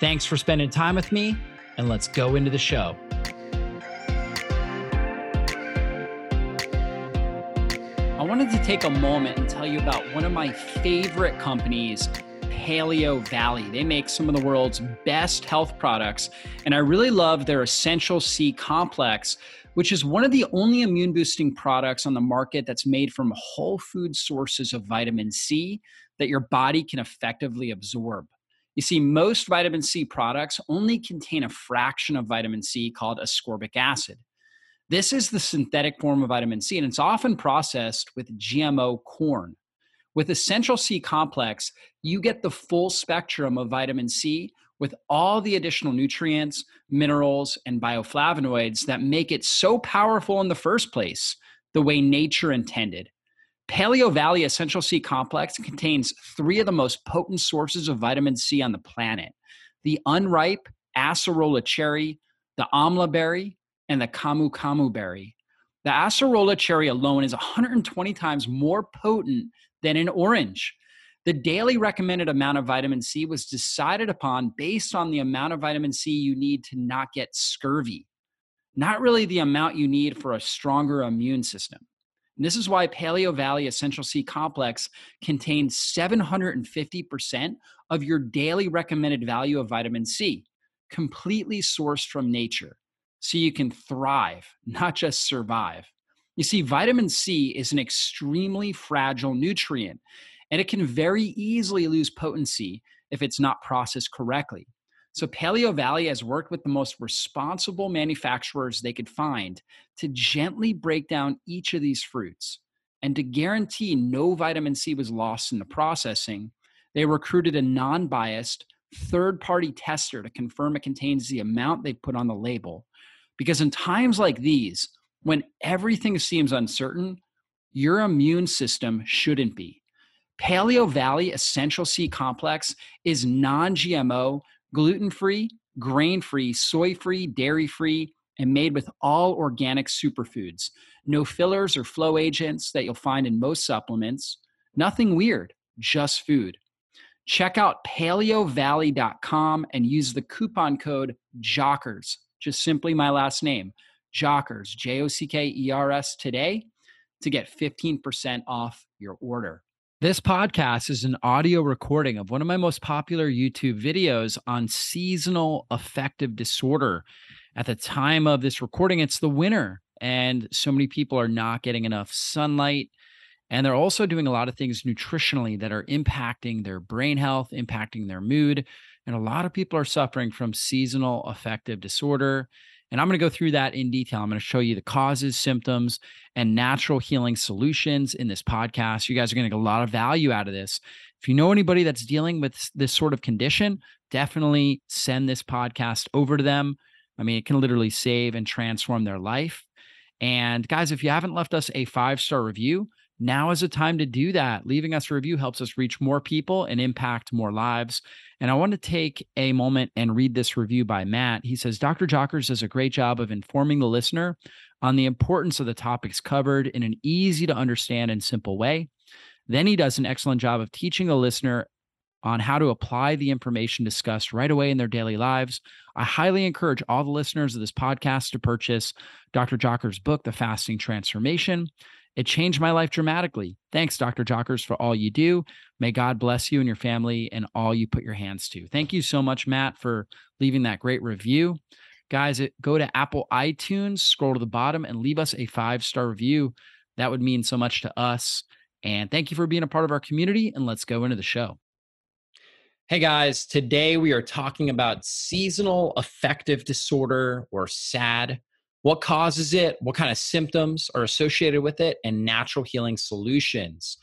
Thanks for spending time with me, and let's go into the show. I wanted to take a moment and tell you about one of my favorite companies, Paleo Valley. They make some of the world's best health products, and I really love their Essential C Complex, which is one of the only immune boosting products on the market that's made from whole food sources of vitamin C that your body can effectively absorb. You see, most vitamin C products only contain a fraction of vitamin C called ascorbic acid. This is the synthetic form of vitamin C, and it's often processed with GMO corn. With Essential C Complex, you get the full spectrum of vitamin C with all the additional nutrients, minerals, and bioflavonoids that make it so powerful in the first place, the way nature intended. Paleo Valley Essential C Complex contains three of the most potent sources of vitamin C on the planet: the unripe acerola cherry, the amla berry, and the camu camu berry. The acerola cherry alone is 120 times more potent than an orange. The daily recommended amount of vitamin C was decided upon based on the amount of vitamin C you need to not get scurvy, not really the amount you need for a stronger immune system. And this is why Paleo Valley Essential C Complex contains 750% of your daily recommended value of vitamin C, completely sourced from nature, so you can thrive, not just survive. You see, vitamin C is an extremely fragile nutrient, and it can very easily lose potency if it's not processed correctly. So Paleo Valley has worked with the most responsible manufacturers they could find to gently break down each of these fruits. And to guarantee no vitamin C was lost in the processing, they recruited a non-biased third-party tester to confirm it contains the amount they put on the label. Because in times like these, when everything seems uncertain, your immune system shouldn't be. Paleo Valley Essential C Complex is non-GMO, gluten-free, grain-free, soy-free, dairy-free, and made with all organic superfoods. No fillers or flow agents that you'll find in most supplements. Nothing weird, just food. Check out paleovalley.com and use the coupon code JOCKERS, just simply my last name, JOCKERS, J-O-C-K-E-R-S today to get 15% off your order. This podcast is an audio recording of one of my most popular YouTube videos on seasonal affective disorder. At the time of this recording, it's the winter, and so many people are not getting enough sunlight, and they're also doing a lot of things nutritionally that are impacting their brain health, impacting their mood, and a lot of people are suffering from seasonal affective disorder. And I'm going to go through that in detail. I'm going to show you the causes, symptoms, and natural healing solutions in this podcast. You guys are going to get a lot of value out of this. If you know anybody that's dealing with this sort of condition, definitely send this podcast over to them. I mean, it can literally save and transform their life. And guys, if you haven't left us a 5-star review, now is the time to do that. Leaving us a review helps us reach more people and impact more lives. And I want to take a moment and read this review by Matt. He says, Dr. Jockers does a great job of informing the listener on the importance of the topics covered in an easy to understand and simple way. Then he does an excellent job of teaching the listener on how to apply the information discussed right away in their daily lives. I highly encourage all the listeners of this podcast to purchase Dr. Jockers' book, The Fasting Transformation. It changed my life dramatically. Thanks, Dr. Jockers, for all you do. May God bless you and your family and all you put your hands to. Thank you so much, Matt, for leaving that great review. Guys, go to Apple iTunes, scroll to the bottom, and leave us a 5-star review. That would mean so much to us. And thank you for being a part of our community, and let's go into the show. Hey, guys. Today, we are talking about seasonal affective disorder, or SAD. What causes it, what kind of symptoms are associated with it, and natural healing solutions.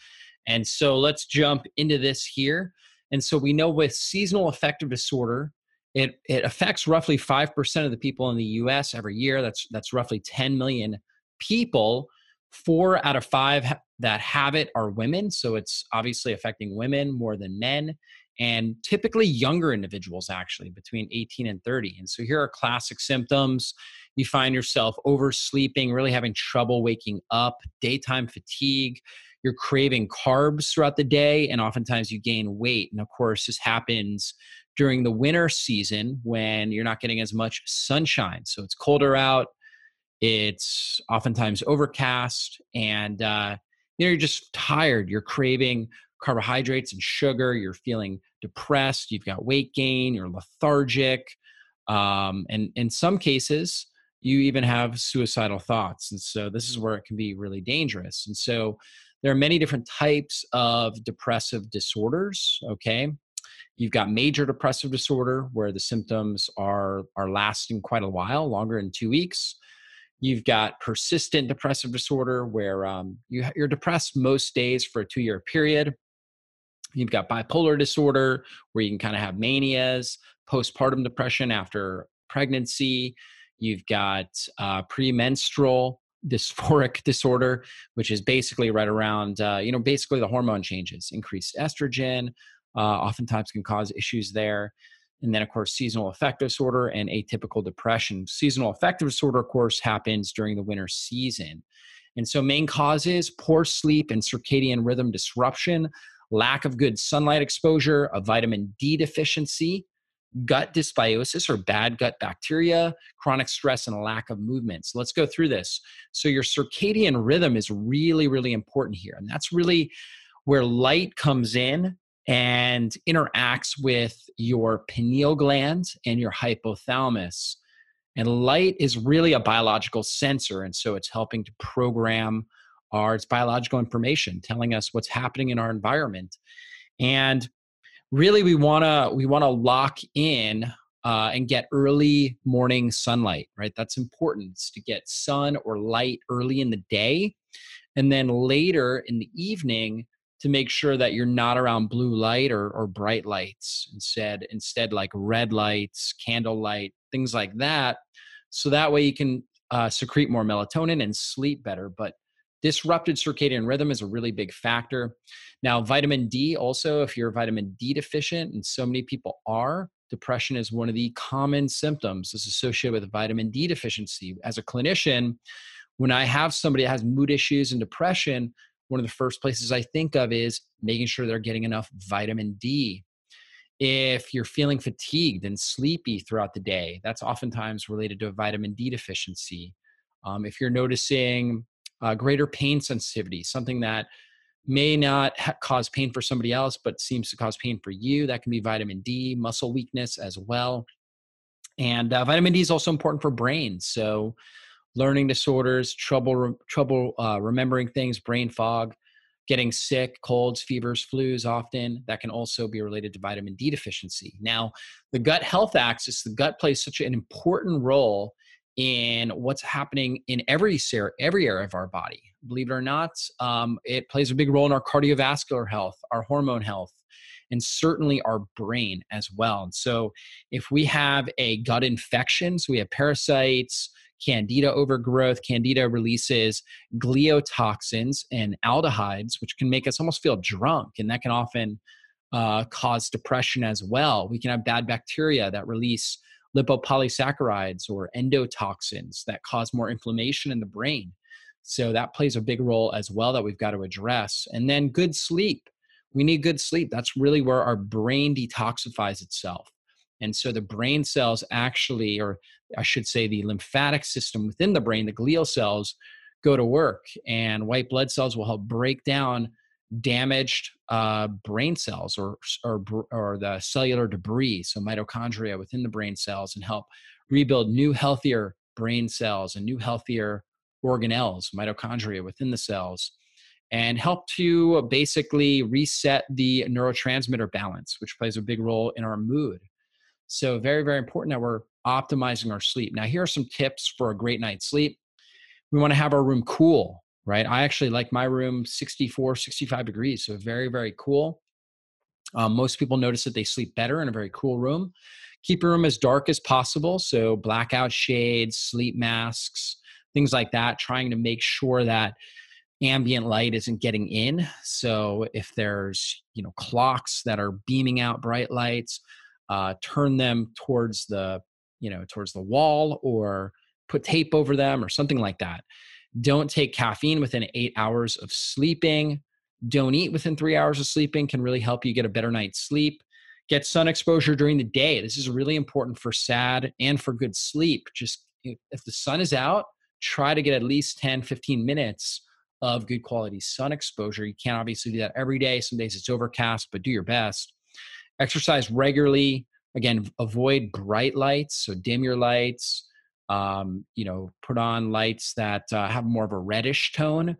And so let's jump into this here. And so we know with seasonal affective disorder, It affects roughly 5% of the people in the U.S. every year. That's roughly 10 million people. 4 out of 5 that have it are women. So it's obviously affecting women more than men, and typically younger individuals, actually between 18 and 30. And so here are classic symptoms. You find yourself oversleeping, really having trouble waking up, daytime fatigue. You're craving carbs throughout the day, and oftentimes you gain weight. And of course, this happens during the winter season when you're not getting as much sunshine. So it's colder out, it's oftentimes overcast, and you're just tired. You're craving carbohydrates and sugar. You're feeling depressed. You've got weight gain. You're lethargic. And in some cases, you even have suicidal thoughts. And so this is where it can be really dangerous. And so there are many different types of depressive disorders, okay? You've got major depressive disorder, where the symptoms are lasting quite a while, longer than 2 weeks. You've got persistent depressive disorder, where you're depressed most days for a 2-year period. You've got bipolar disorder, where you can kind of have manias, postpartum depression after pregnancy. You've got premenstrual dysphoric disorder, which is basically right around, basically the hormone changes, increased estrogen, oftentimes can cause issues there. And then, of course, seasonal affective disorder and atypical depression. Seasonal affective disorder, of course, happens during the winter season. And so main causes: poor sleep and circadian rhythm disruption, lack of good sunlight exposure, a vitamin D deficiency, gut dysbiosis or bad gut bacteria, chronic stress, and a lack of movement. So let's go through this. So your circadian rhythm is really, really important here. And that's really where light comes in and interacts with your pineal gland and your hypothalamus. And light is really a biological sensor. And so it's helping to program it's biological information, telling us what's happening in our environment. And really, we wanna lock in and get early morning sunlight, right? That's important, it's to get sun or light early in the day, and then later in the evening to make sure that you're not around blue light or bright lights, instead like red lights, candle light, things like that. So that way you can secrete more melatonin and sleep better. But disrupted circadian rhythm is a really big factor. Now, vitamin D also, if you're vitamin D deficient, and so many people are, depression is one of the common symptoms that's associated with vitamin D deficiency. As a clinician, when I have somebody that has mood issues and depression, one of the first places I think of is making sure they're getting enough vitamin D. If you're feeling fatigued and sleepy throughout the day, that's oftentimes related to a vitamin D deficiency. If you're noticing greater pain sensitivity, something that may not cause pain for somebody else, but seems to cause pain for you, that can be vitamin D. Muscle weakness as well. And vitamin D is also important for brain. So learning disorders, trouble remembering things, brain fog, getting sick, colds, fevers, flus often, that can also be related to vitamin D deficiency. Now, the gut health axis, the gut plays such an important role in what's happening in every area of our body. Believe it or not, it plays a big role in our cardiovascular health, our hormone health, and certainly our brain as well. And so if we have a gut infection, so we have parasites, candida overgrowth, candida releases gliotoxins and aldehydes, which can make us almost feel drunk, and that can often cause depression as well. We can have bad bacteria that release lipopolysaccharides or endotoxins that cause more inflammation in the brain. So that plays a big role as well that we've got to address. And then good sleep. We need good sleep. That's really where our brain detoxifies itself. And so the brain cells actually, or I should say the lymphatic system within the brain, the glial cells, go to work, and white blood cells will help break down damaged brain cells or the cellular debris, so mitochondria within the brain cells, and help rebuild new healthier brain cells and new healthier organelles, mitochondria within the cells, and help to basically reset the neurotransmitter balance, which plays a big role in our mood. So very, very important that we're optimizing our sleep. Now, here are some tips for a great night's sleep. We want to have our room cool, right? I actually like my room 64, 65 degrees, so very, very cool. Most people notice that they sleep better in a very cool room. Keep your room as dark as possible. So blackout shades, sleep masks, things like that, trying to make sure that ambient light isn't getting in. So if there's, you know, clocks that are beaming out bright lights, turn them towards the, you know, towards the wall, or put tape over them or something like that. Don't take caffeine within 8 hours of sleeping. Don't eat within 3 hours of sleeping can really help you get a better night's sleep. Get sun exposure during the day. This is really important for SAD and for good sleep. Just if the sun is out, try to get at least 10, 15 minutes of good quality sun exposure. You can't obviously do that every day. Some days it's overcast, but do your best. Exercise regularly. Again, avoid bright lights. So dim your lights. You know, put on lights that have more of a reddish tone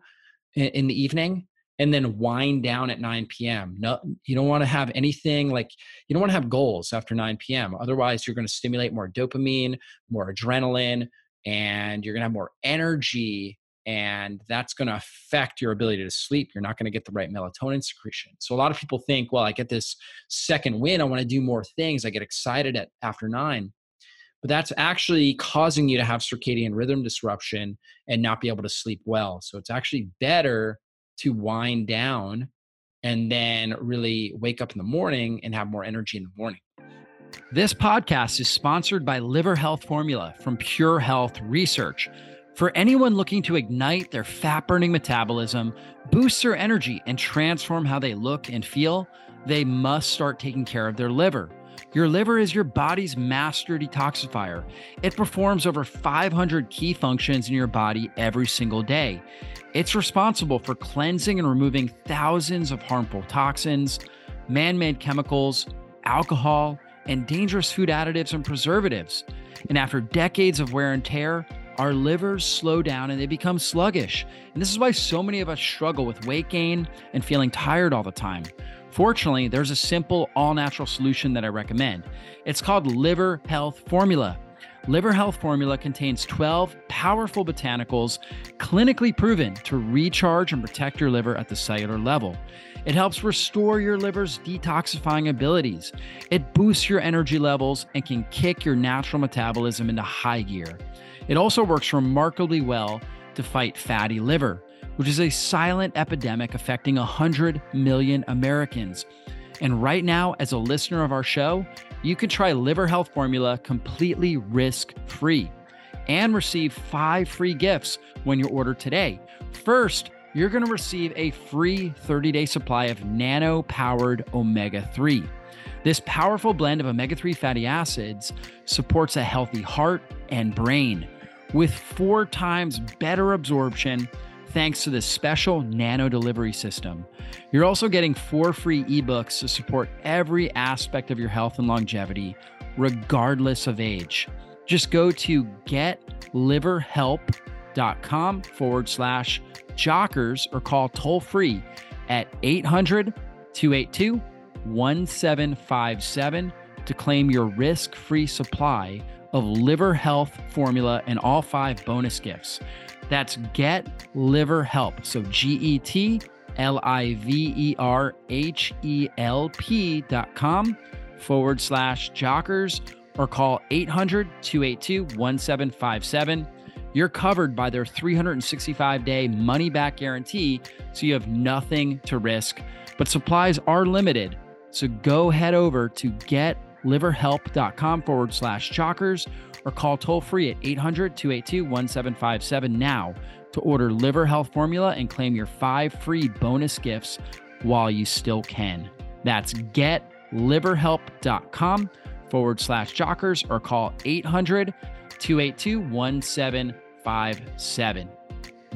in the evening, and then wind down at 9 p.m. No, you don't want to have anything like, you don't want to have goals after 9 p.m. Otherwise, you're going to stimulate more dopamine, more adrenaline, and you're going to have more energy, and that's going to affect your ability to sleep. You're not going to get the right melatonin secretion. So a lot of people think, well, I get this second win. I want to do more things. I get excited at after 9. But that's actually causing you to have circadian rhythm disruption and not be able to sleep well. So it's actually better to wind down and then really wake up in the morning and have more energy in the morning. This podcast is sponsored by Liver Health Formula from Pure Health Research. For anyone looking to ignite their fat-burning metabolism, boost their energy, and transform how they look and feel, they must start taking care of their liver. Your liver is your body's master detoxifier. It performs over 500 key functions in your body every single day. It's responsible for cleansing and removing thousands of harmful toxins, man-made chemicals, alcohol, and dangerous food additives and preservatives. And after decades of wear and tear, our livers slow down and they become sluggish. And this is why so many of us struggle with weight gain and feeling tired all the time. Fortunately, there's a simple, all-natural solution that I recommend. It's called Liver Health Formula. Liver Health Formula contains 12 powerful botanicals clinically proven to recharge and protect your liver at the cellular level. It helps restore your liver's detoxifying abilities. It boosts your energy levels and can kick your natural metabolism into high gear. It also works remarkably well to fight fatty liver, which is a silent epidemic affecting 100 million Americans. And right now, as a listener of our show, you can try Liver Health Formula completely risk-free and receive 5 free gifts when you order today. First, you're going to receive a free 30-day supply of nano-powered omega-3. This powerful blend of omega-3 fatty acids supports a healthy heart and brain with 4 times better absorption thanks to this special nano delivery system. You're also getting 4 free ebooks to support every aspect of your health and longevity, regardless of age. Just go to getliverhelp.com /Jockers or call toll free at 800-282-1757 to claim your risk-free supply of Liver Health Formula and all 5 bonus gifts. That's Get Liver Help. So GetLiverHelp.com /Jockers or call 800-282-1757. You're covered by their 365-day money-back guarantee, so you have nothing to risk. But supplies are limited, so go head over to getliverhelp.com /Jockers or call toll-free at 800-282-1757 now to order Liver Health Formula and claim your 5 free bonus gifts while you still can. That's getliverhelp.com /Jockers or call 800-282-1757.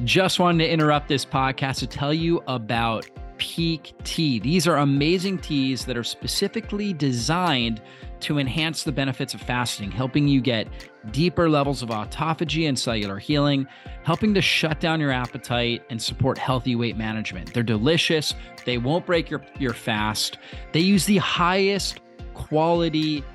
Just wanted to interrupt this podcast to tell you about Peak Tea. These are amazing teas that are specifically designed to enhance the benefits of fasting, helping you get deeper levels of autophagy and cellular healing, helping to shut down your appetite and support healthy weight management. They're delicious. They won't break your fast. They use the highest quality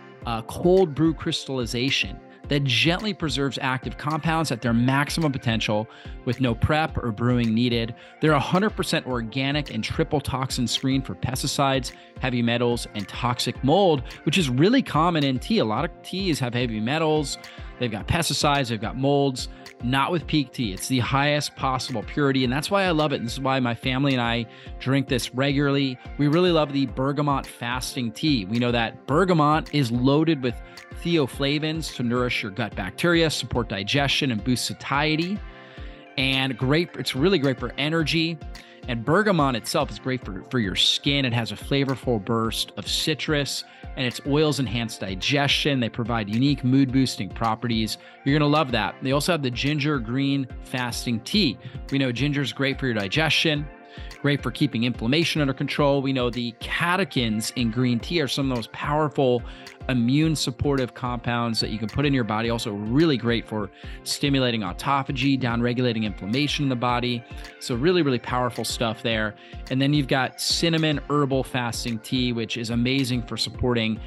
cold brew crystallization that gently preserves active compounds at their maximum potential with no prep or brewing needed. They're 100% organic and triple toxin screened for pesticides, heavy metals, and toxic mold, which is really common in tea. A lot of teas have heavy metals, they've got pesticides, they've got molds. Not with Peak Tea. It's the highest possible purity, and that's why I love it. And this is why my family and I drink this regularly. We really love the bergamot fasting tea. We know that bergamot is loaded with theoflavins to nourish your gut bacteria, support digestion, and boost satiety. And great, it's really great for energy. And bergamot itself is great for your skin. It has a flavorful burst of citrus, and its oils enhance digestion. They provide unique mood-boosting properties. You're going to love that. They also have the ginger green fasting tea. We know ginger is great for your digestion, great for keeping inflammation under control. We know the catechins in green tea are some of the most powerful immune-supportive compounds that you can put in your body. Also really great for stimulating autophagy, down-regulating inflammation in the body. So really, really powerful stuff there. And then you've got cinnamon herbal fasting tea, which is amazing for supporting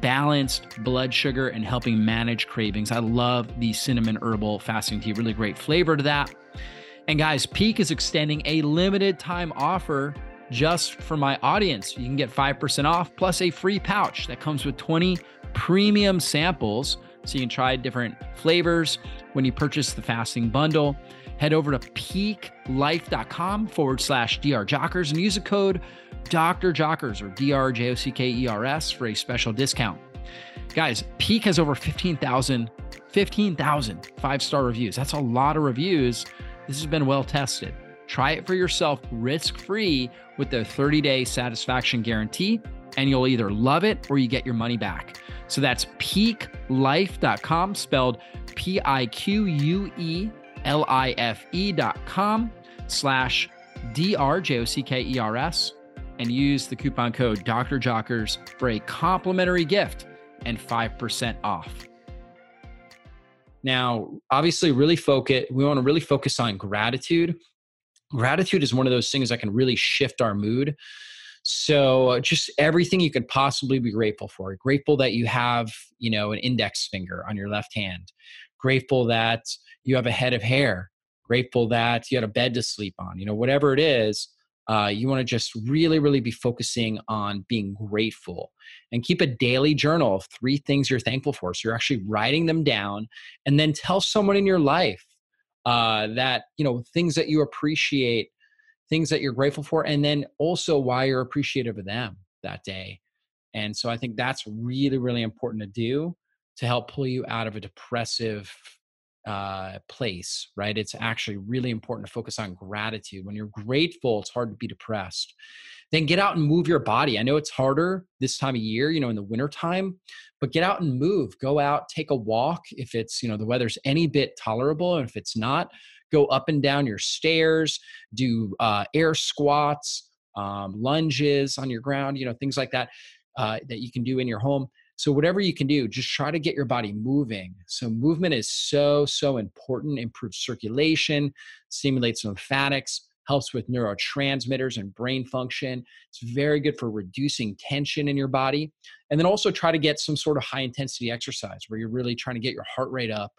balanced blood sugar and helping manage cravings. I love the cinnamon herbal fasting tea. Really great flavor to that. And guys, Peak is extending a limited time offer just for my audience. You can get 5% off plus a free pouch that comes with 20 premium samples. So you can try different flavors when you purchase the fasting bundle. Head over to peaklife.com/DrJockers and use the code DrJockers or DrJockers for a special discount. Guys, Peak has over 15,000 five-star reviews. That's a lot of reviews. This has been well tested. Try it for yourself risk-free with their 30-day satisfaction guarantee, and you'll either love it or you get your money back. So that's peaklife.com, spelled PIQUELIFE.com/DrJockers, and use the coupon code DrJockers for a complimentary gift and 5% off. Now, obviously, we want to really focus on gratitude. Gratitude is one of those things that can really shift our mood. So just everything you could possibly be grateful for. Grateful that you have, you know, an index finger on your left hand. Grateful that you have a head of hair. Grateful that you had a bed to sleep on. You know, whatever it is, you want to just really, really be focusing on being grateful, and keep a daily journal of 3 things you're thankful for. So you're actually writing them down, and then tell someone in your life that, you know, things that you appreciate, things that you're grateful for, and then also why you're appreciative of them that day. And so I think that's really, really important to do to help pull you out of a depressive place, right? It's actually really important to focus on gratitude. When you're grateful, it's hard to be depressed. Then get out and move your body. I know it's harder this time of year, you know, in the wintertime, but get out and move. Go out, take a walk. If it's, you know, the weather's any bit tolerable, and if it's not, go up and down your stairs, do air squats, lunges on your ground, you know, things like that that you can do in your home. So whatever you can do, just try to get your body moving. So movement is so, so important. Improves circulation, stimulates lymphatics, helps with neurotransmitters and brain function. It's very good for reducing tension in your body. And then also try to get some sort of high intensity exercise where you're really trying to get your heart rate up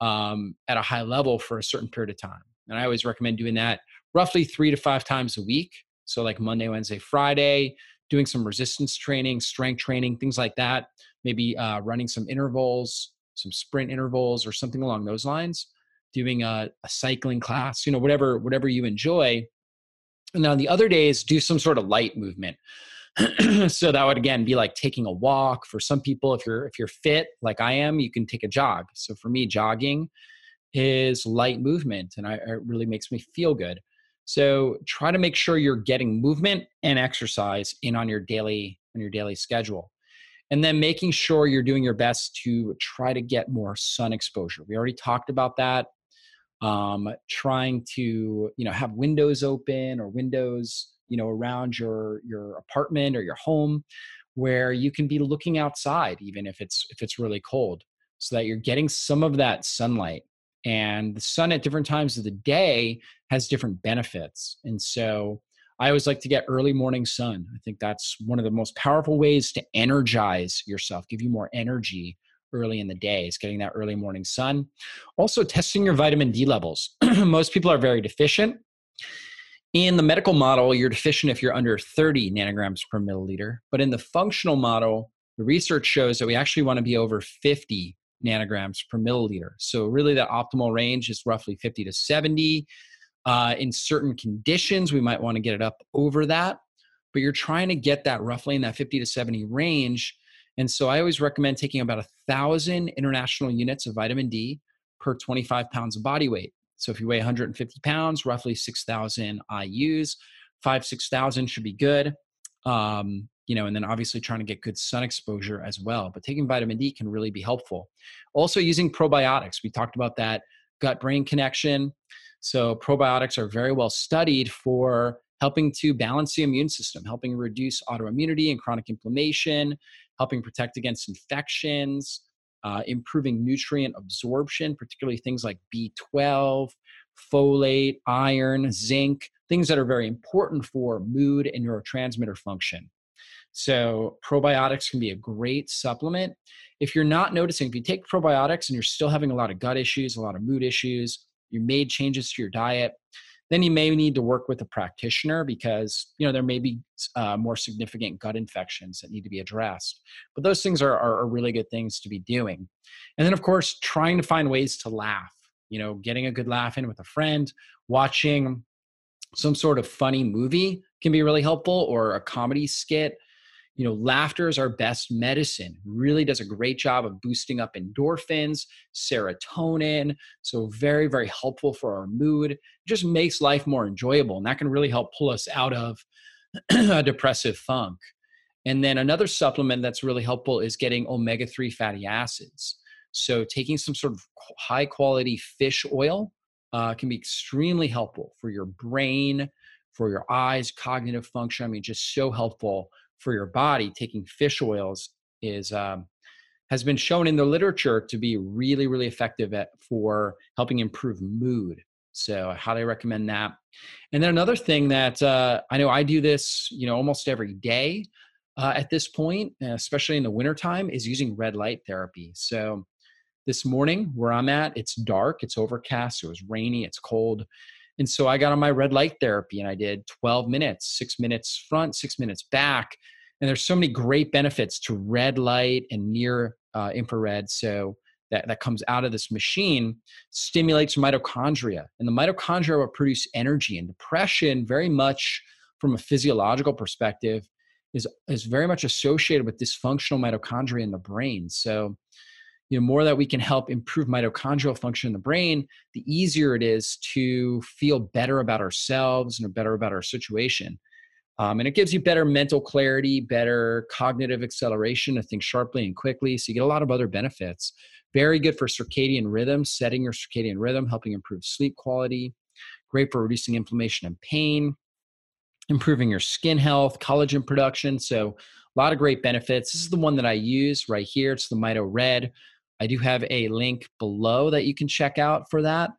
at a high level for a certain period of time. And I always recommend doing that roughly 3 to 5 times a week. So like Monday, Wednesday, Friday, doing some resistance training, strength training, things like that, maybe running some intervals, some sprint intervals or something along those lines, doing a cycling class, you know, whatever you enjoy. And then on the other days, do some sort of light movement. So that would, again, be like taking a walk. For some people, if you're fit, like I am, you can take a jog. So for me, jogging is light movement, and it really makes me feel good. So try to make sure you're getting movement and exercise in on your daily schedule. And then making sure you're doing your best to try to get more sun exposure. We already talked about that. Trying to, you know, have windows open or windows, you know, around your apartment or your home where you can be looking outside, even if it's really cold, so that you're getting some of that sunlight. And the sun at different times of the day has different benefits. And so I always like to get early morning sun. I think that's one of the most powerful ways to energize yourself, give you more energy early in the day, is getting that early morning sun. Also testing your vitamin D levels. Most people are very deficient. In the medical model, you're deficient if you're under 30 nanograms per milliliter. But in the functional model, the research shows that we actually want to be over 50 nanograms per milliliter. So really the optimal range is roughly 50 to 70. In certain conditions, we might want to get it up over that. But you're trying to get that roughly in that 50 to 70 range. And so I always recommend taking about 1,000 international units of vitamin D per 25 pounds of body weight. So if you weigh 150 pounds, roughly 6,000 IUs, 5,000 to 6,000 should be good. And then obviously trying to get good sun exposure as well. But taking vitamin D can really be helpful. Also using probiotics. We talked about that gut-brain connection. So probiotics are very well studied for helping to balance the immune system, helping reduce autoimmunity and chronic inflammation, helping protect against infections, improving nutrient absorption, particularly things like B12, folate, iron, zinc, things that are very important for mood and neurotransmitter function. So probiotics can be a great supplement. If you're not noticing, if you take probiotics and you're still having a lot of gut issues, a lot of mood issues, you made changes to your diet, then you may need to work with a practitioner because, there may be more significant gut infections that need to be addressed. But those things are really good things to be doing. And then, of course, trying to find ways to laugh, getting a good laugh in with a friend, watching some sort of funny movie can be really helpful, or a comedy skit. Laughter is our best medicine. Really does a great job of boosting up endorphins, serotonin. So very, very helpful for our mood. It just makes life more enjoyable. And that can really help pull us out of a depressive funk. And then another supplement that's really helpful is getting omega-3 fatty acids. So taking some sort of high quality fish oil can be extremely helpful for your brain, for your eyes, cognitive function. Just so helpful for your body. Taking fish oils has been shown in the literature to be really, really effective for helping improve mood. So I highly recommend that. And then another thing that I know I do this, almost every day at this point, especially in the wintertime, is using red light therapy. So this morning where I'm at, it's dark, it's overcast, it was rainy, it's cold. And so I got on my red light therapy and I did 12 minutes, 6 minutes front, 6 minutes back. And there's so many great benefits to red light and near infrared. So that comes out of this machine, stimulates mitochondria. And the mitochondria will produce energy, and depression, very much from a physiological perspective, is very much associated with dysfunctional mitochondria in the brain. So more that we can help improve mitochondrial function in the brain, the easier it is to feel better about ourselves and better about our situation. And it gives you better mental clarity, better cognitive acceleration to think sharply and quickly. So you get a lot of other benefits. Very good for circadian rhythm, setting your circadian rhythm, helping improve sleep quality. Great for reducing inflammation and pain, improving your skin health, collagen production. So a lot of great benefits. This is the one that I use right here. It's the Mito Red. I do have a link below that you can check out for that.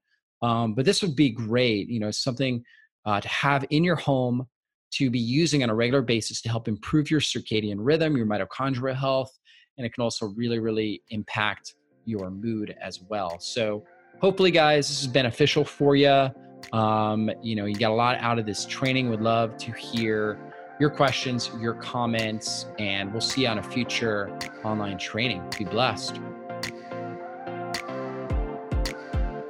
But this would be great, something to have in your home to be using on a regular basis to help improve your circadian rhythm, your mitochondrial health, and it can also really, really impact your mood as well. So hopefully, guys, this is beneficial for you. You got a lot out of this training. Would love to hear your questions, your comments, and we'll see you on a future online training. Be blessed.